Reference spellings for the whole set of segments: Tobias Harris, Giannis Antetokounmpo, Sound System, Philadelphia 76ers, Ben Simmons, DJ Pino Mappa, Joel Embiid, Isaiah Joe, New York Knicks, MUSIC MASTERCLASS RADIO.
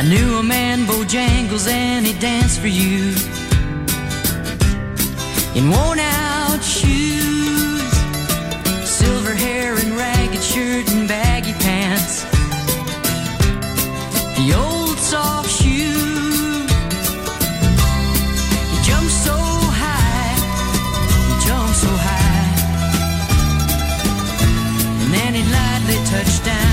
I knew a man, Bojangles, and he danced for you in worn-out shoes, silver hair and ragged shirt and baggy pants. The old soft shoe. He jumped so high, he jumped so high, and then he lightly touched down.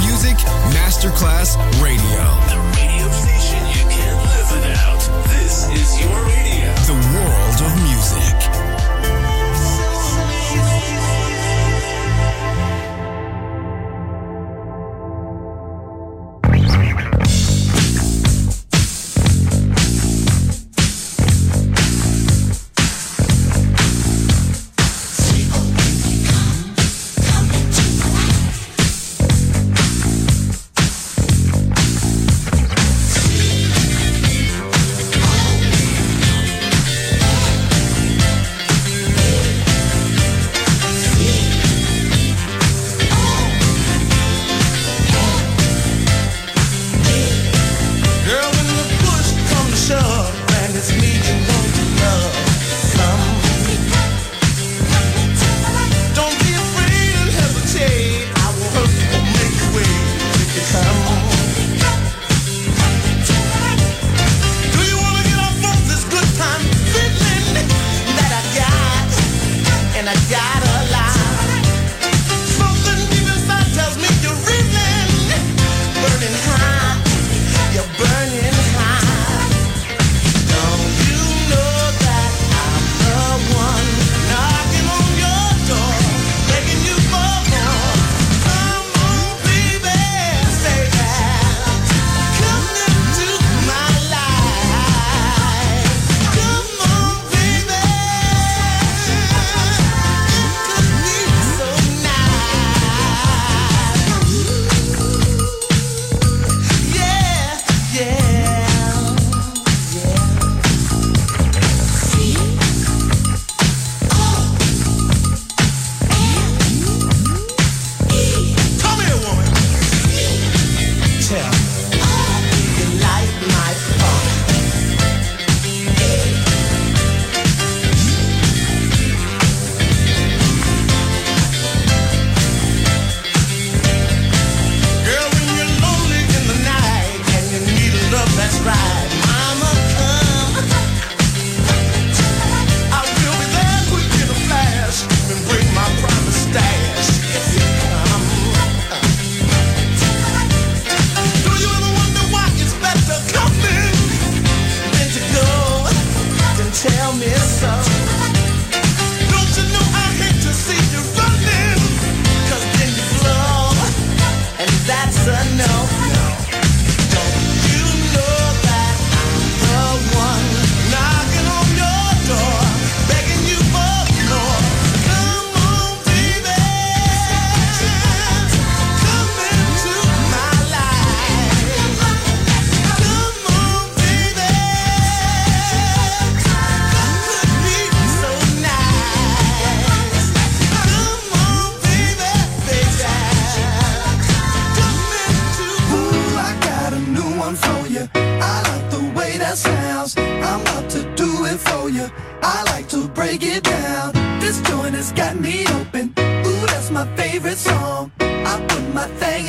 Music Masterclass Radio. The radio station you can't live without. This is your radio. The world of music.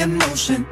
Emotion.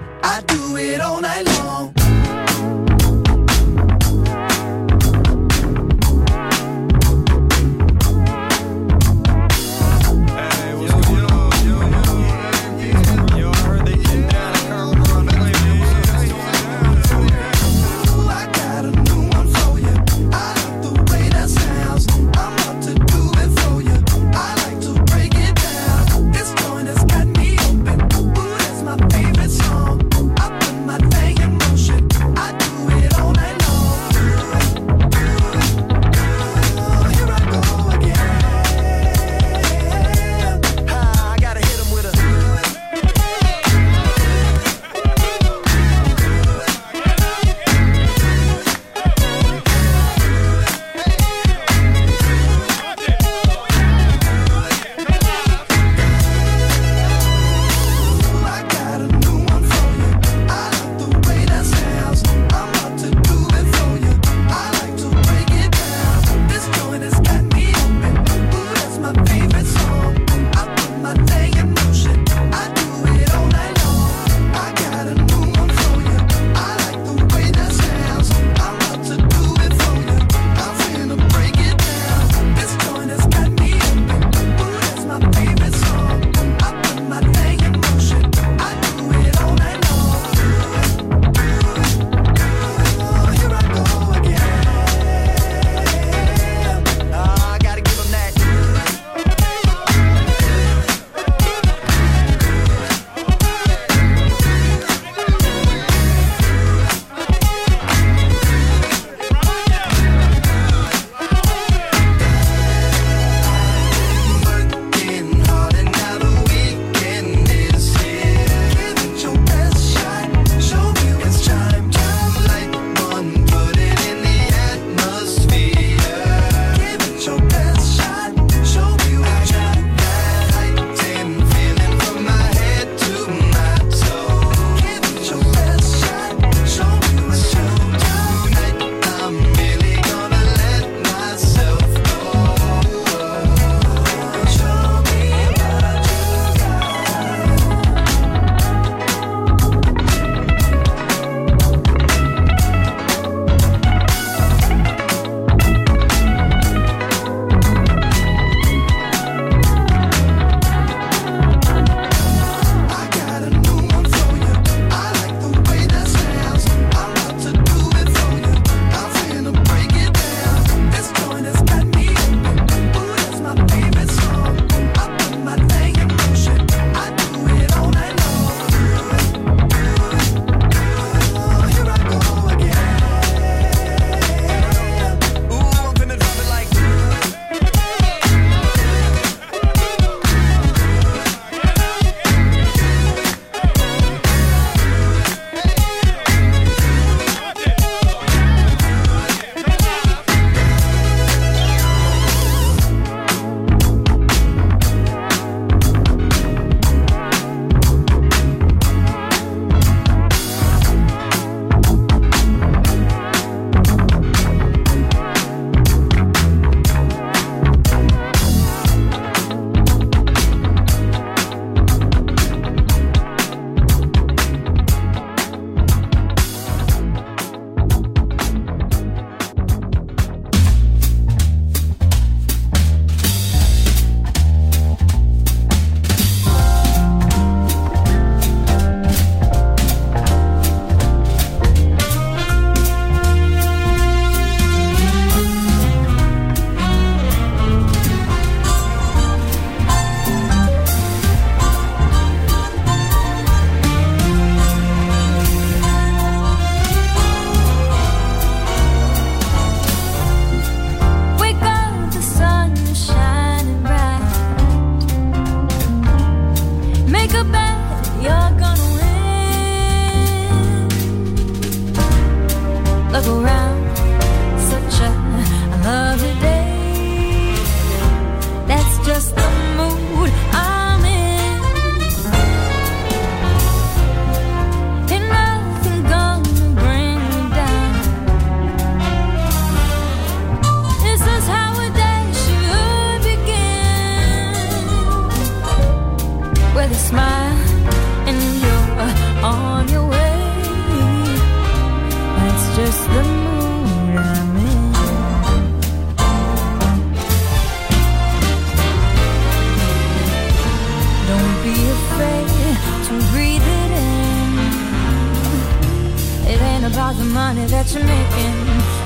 are the money that you're making.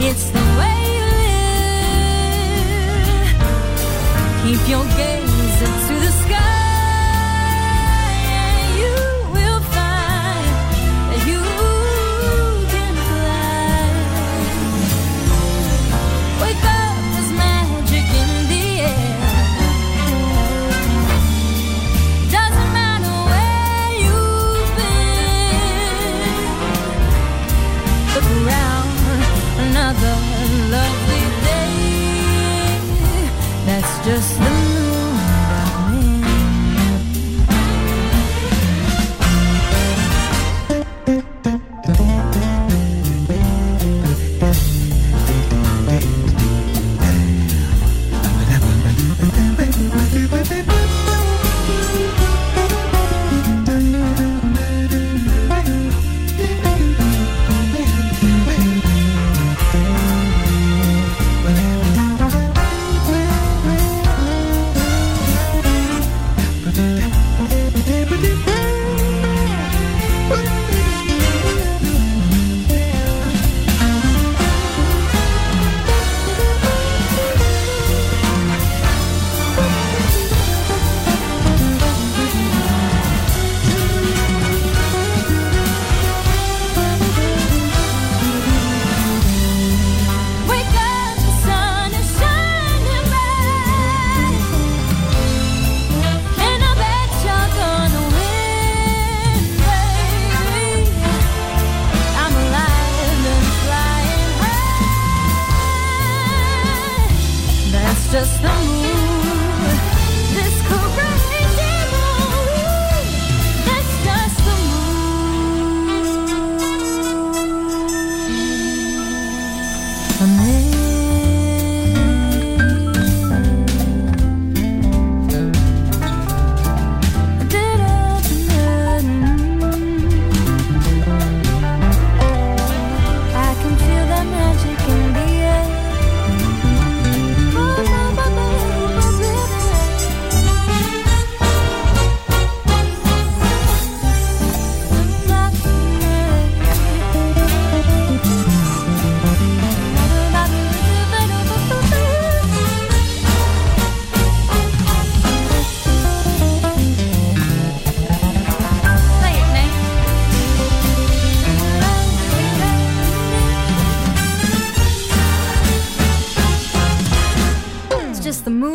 It's the way you live. Keep your gaze up to the sky, and you will find that you can fly. Wake up, there's magic in the air. Another lovely day. That's just the mood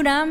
I'm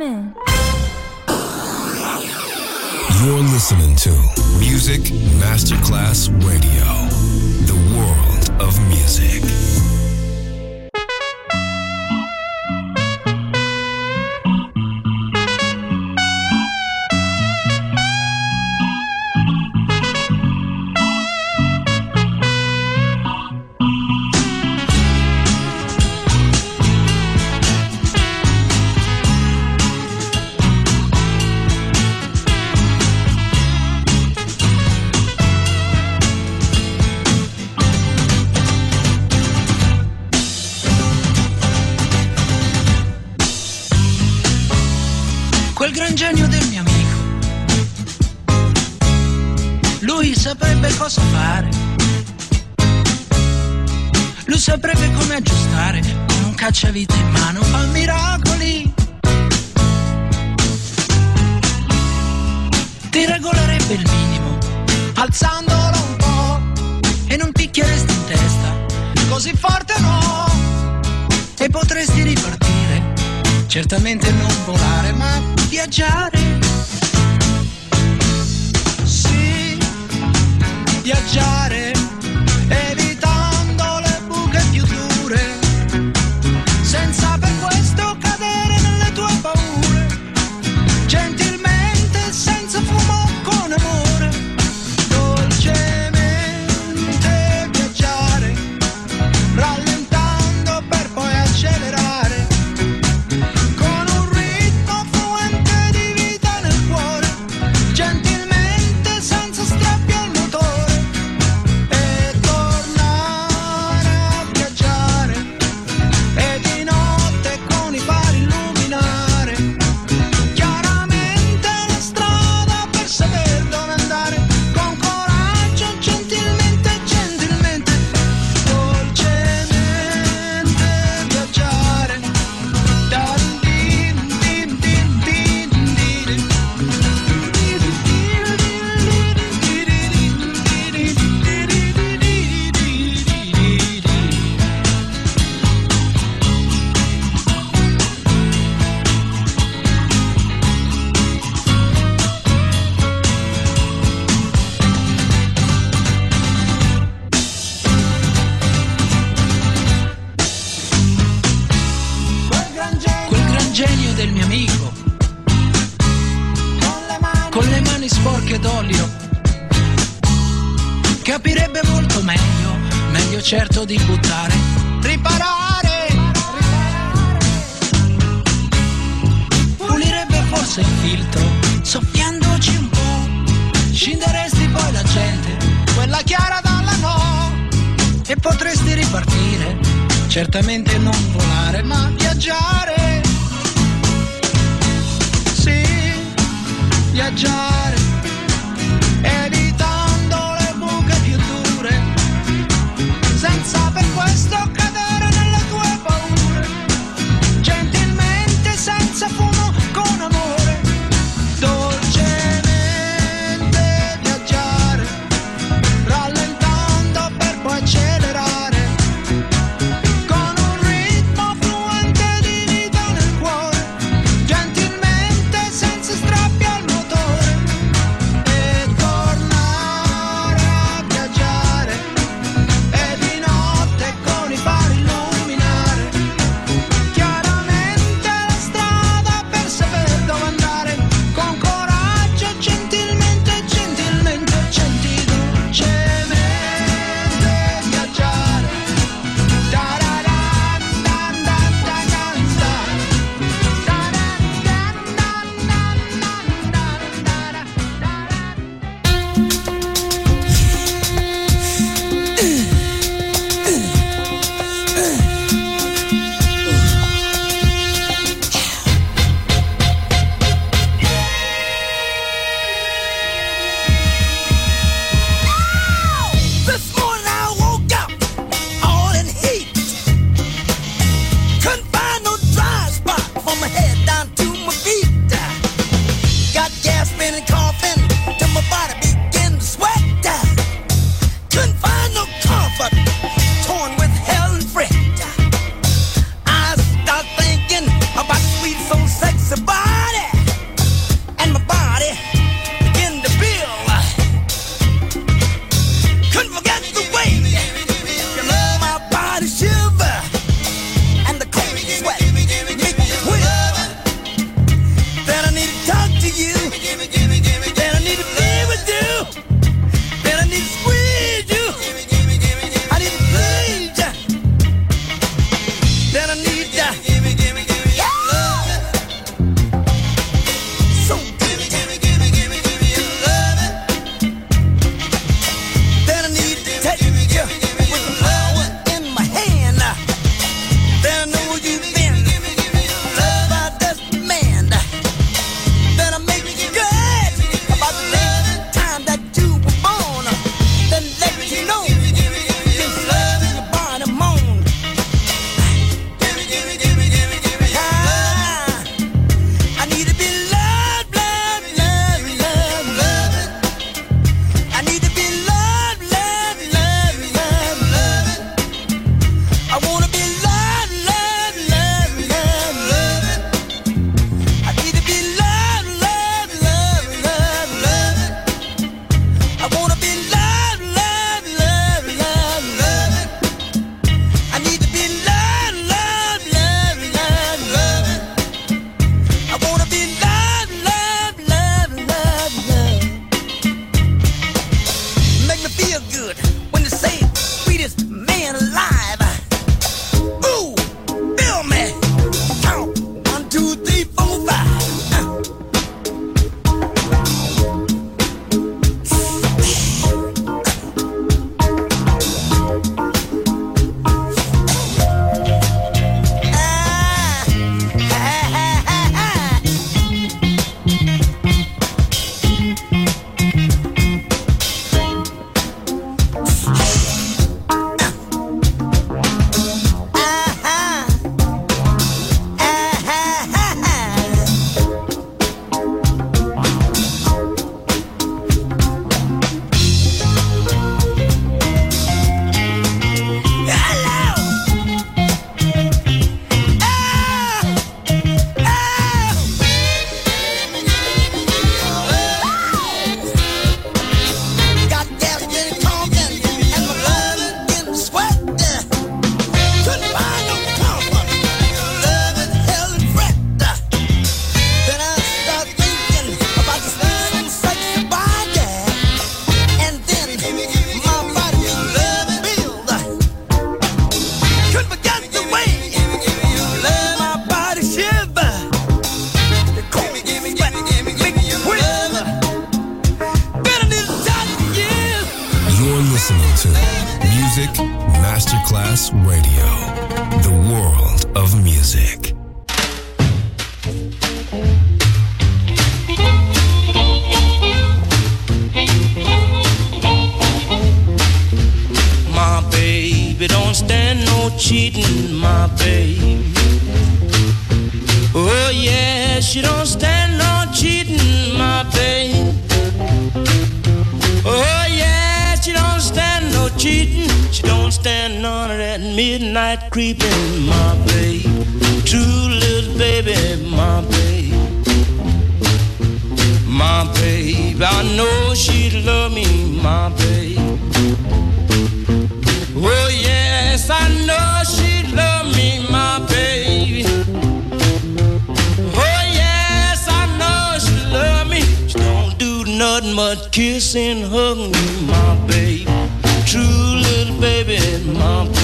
capirebbe molto meglio, meglio certo di buttare, riparare. Pulirebbe forse il filtro, soffiandoci un po', scinderesti poi la gente, quella chiara dalla no, e potresti ripartire, certamente non volare ma viaggiare, sì, viaggiare. Senza per questo cadere nelle tue paure, gentilmente senza fumo con amore, dolcemente viaggiare, rallentando per poi accelerare, con un ritmo fluente di vita nel cuore, gentilmente senza strappi al motore, e tornare a viaggiare. You're listening to Music Masterclass Radio, the world of music. My baby don't stand no cheating, my baby. Oh yeah, she don't stand no cheating, my baby. Oh yeah, she don't stand no cheating. She don't stand none of that midnight creeping, my baby. True little baby, my baby. My baby, I know she love me, my baby. Oh yes, I know she love me, my baby. Oh yes, I know she love me. She don't do nothing but kiss and hug me, my baby. True little baby, my baby.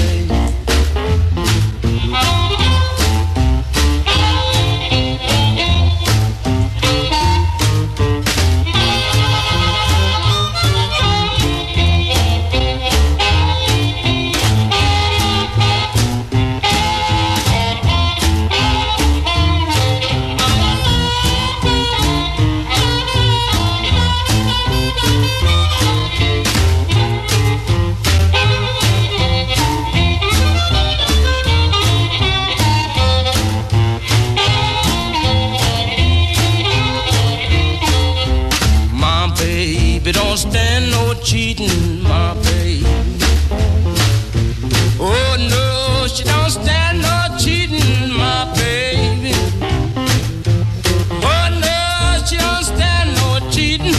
Cheating, my baby. Oh no, she don't stand no cheating, my baby. Oh no, she don't stand no cheating.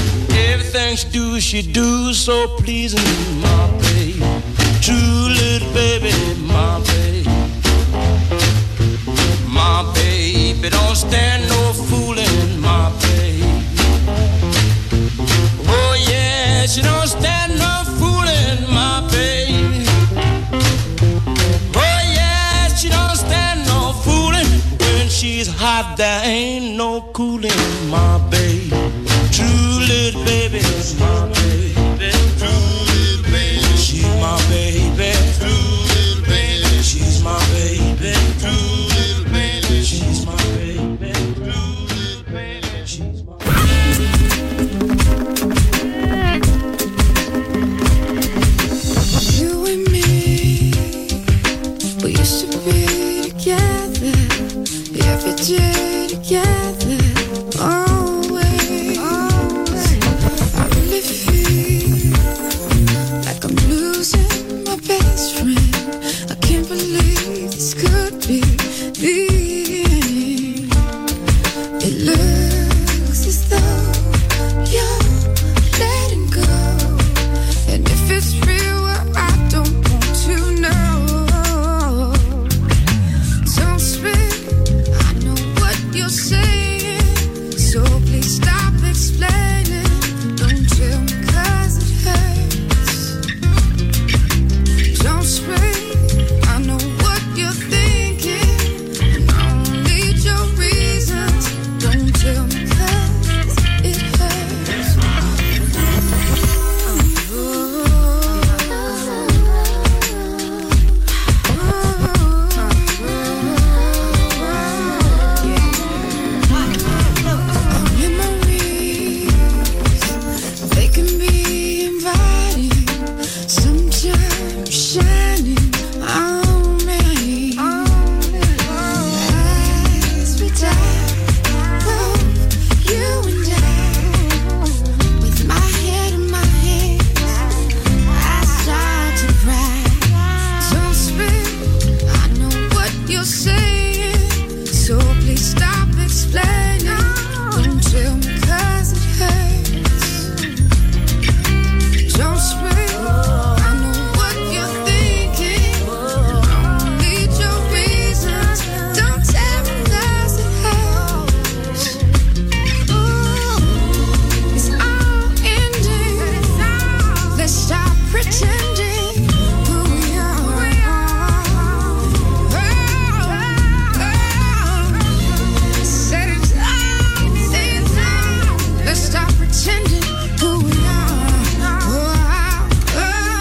Everything she do so pleasing, my baby. True little baby, my baby. My baby don't stand no fooling, my baby. She don't stand no fooling, my baby. Oh yeah, she don't stand no fooling. When she's hot, there ain't no cooling, my baby. True little baby, my baby. True little baby, she's my baby. True little baby, she's my baby. True little baby, she's my baby. Together, always, always. I really feel like I'm losing my best friend. I can't believe this could be the end. It looks as though you're letting go, and if it's real, well, I don't want to know. Stop pretending who we are. Oh, oh, oh.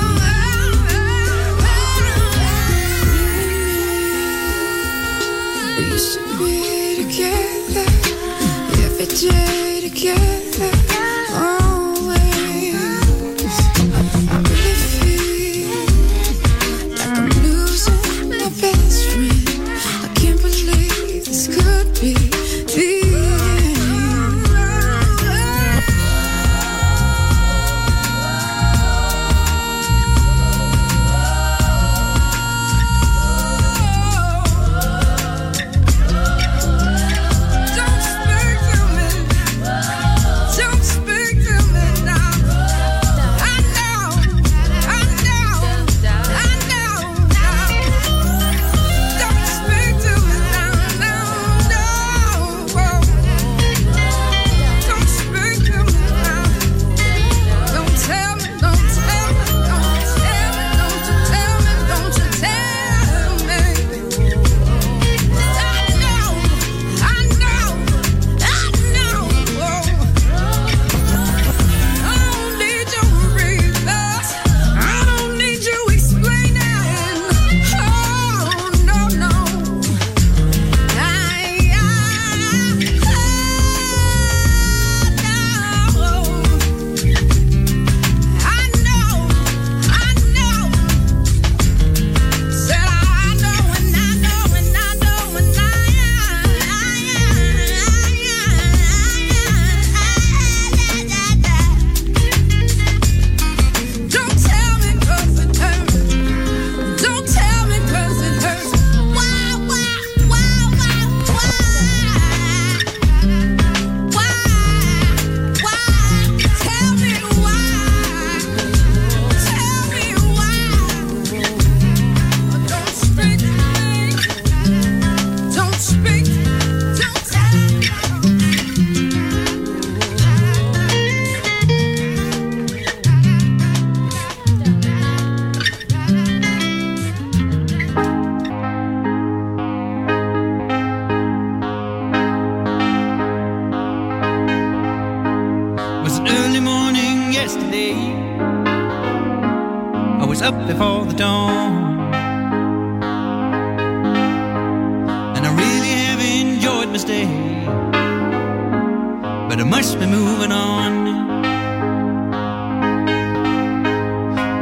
always up before the dawn. And I really have enjoyed my stay, but I must be moving on.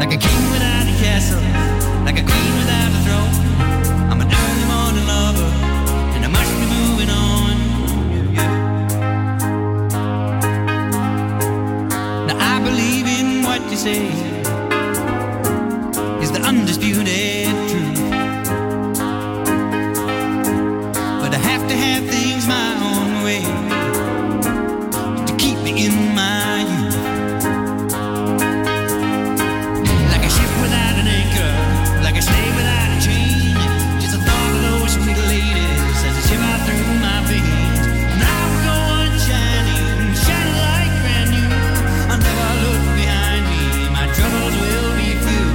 Like a king without a castle, like a queen without a throne, I'm an early morning lover, and I must be moving on. Yeah. Now I believe in what you say, undisputed truth, but I have to have things my own way to keep me in my youth. Like a ship without an anchor, like a slave without a chain, just the thought of those sweet ladies as they shimmer through my veins. And I will go on shining, shining like brand new. I'll never look behind me, my troubles will be few.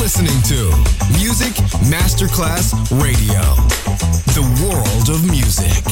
listening to Music Masterclass Radio, the world of music.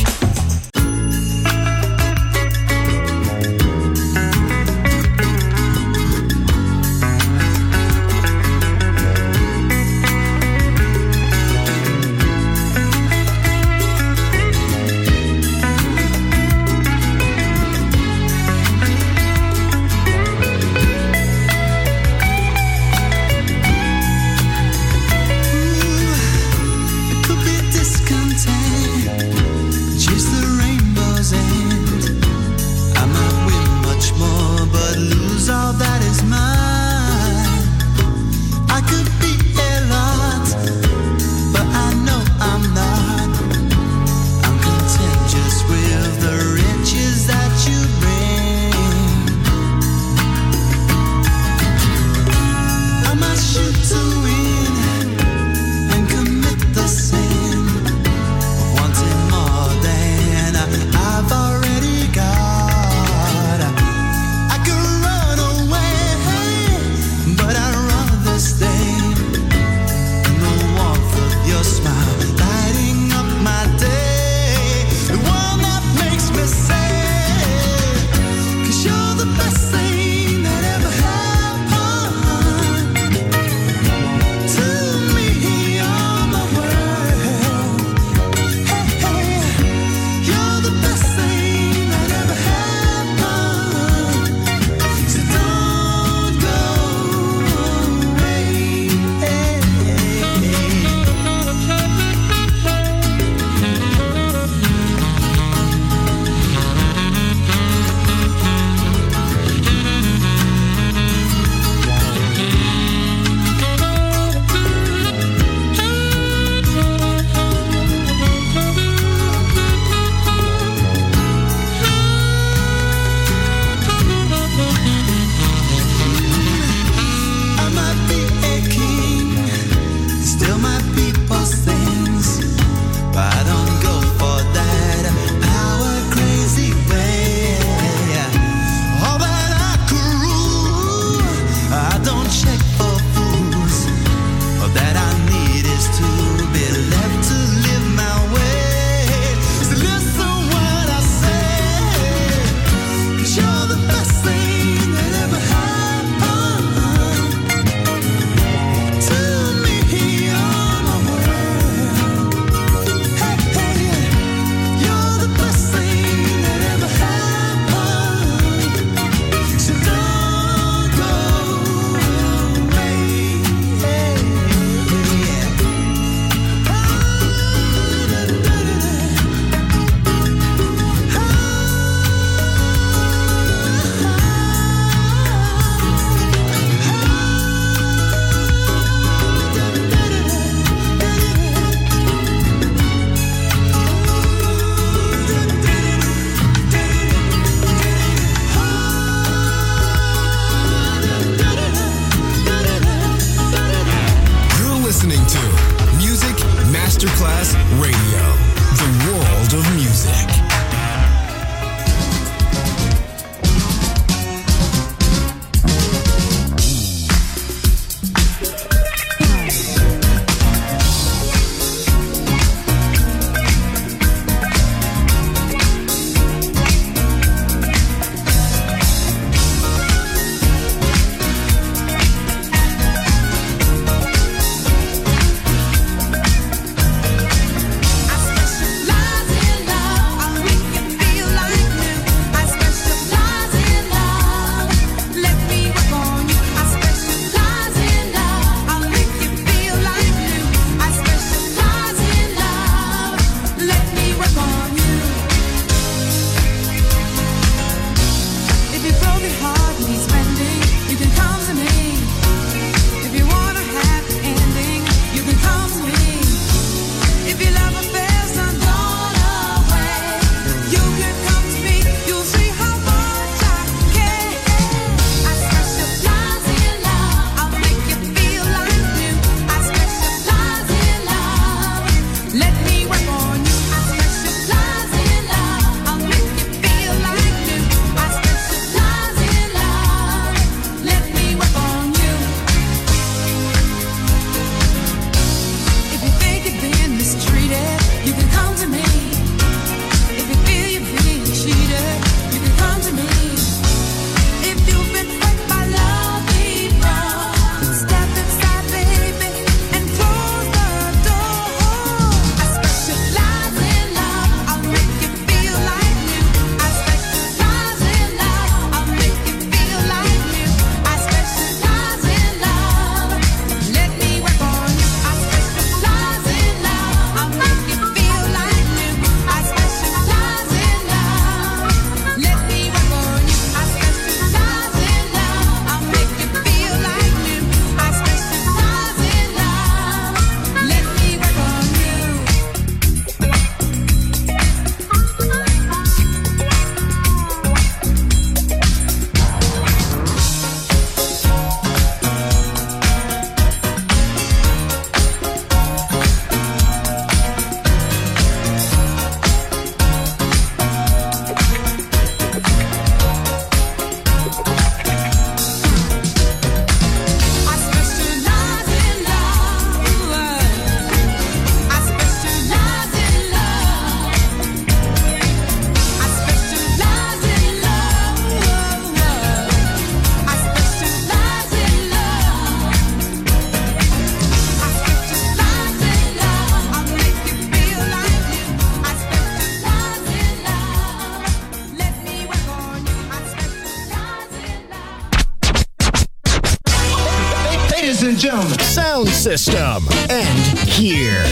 and gentlemen, Sound System. And here,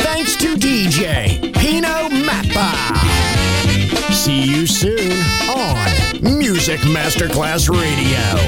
thanks to DJ Pino Mappa. See you soon on Music Masterclass Radio.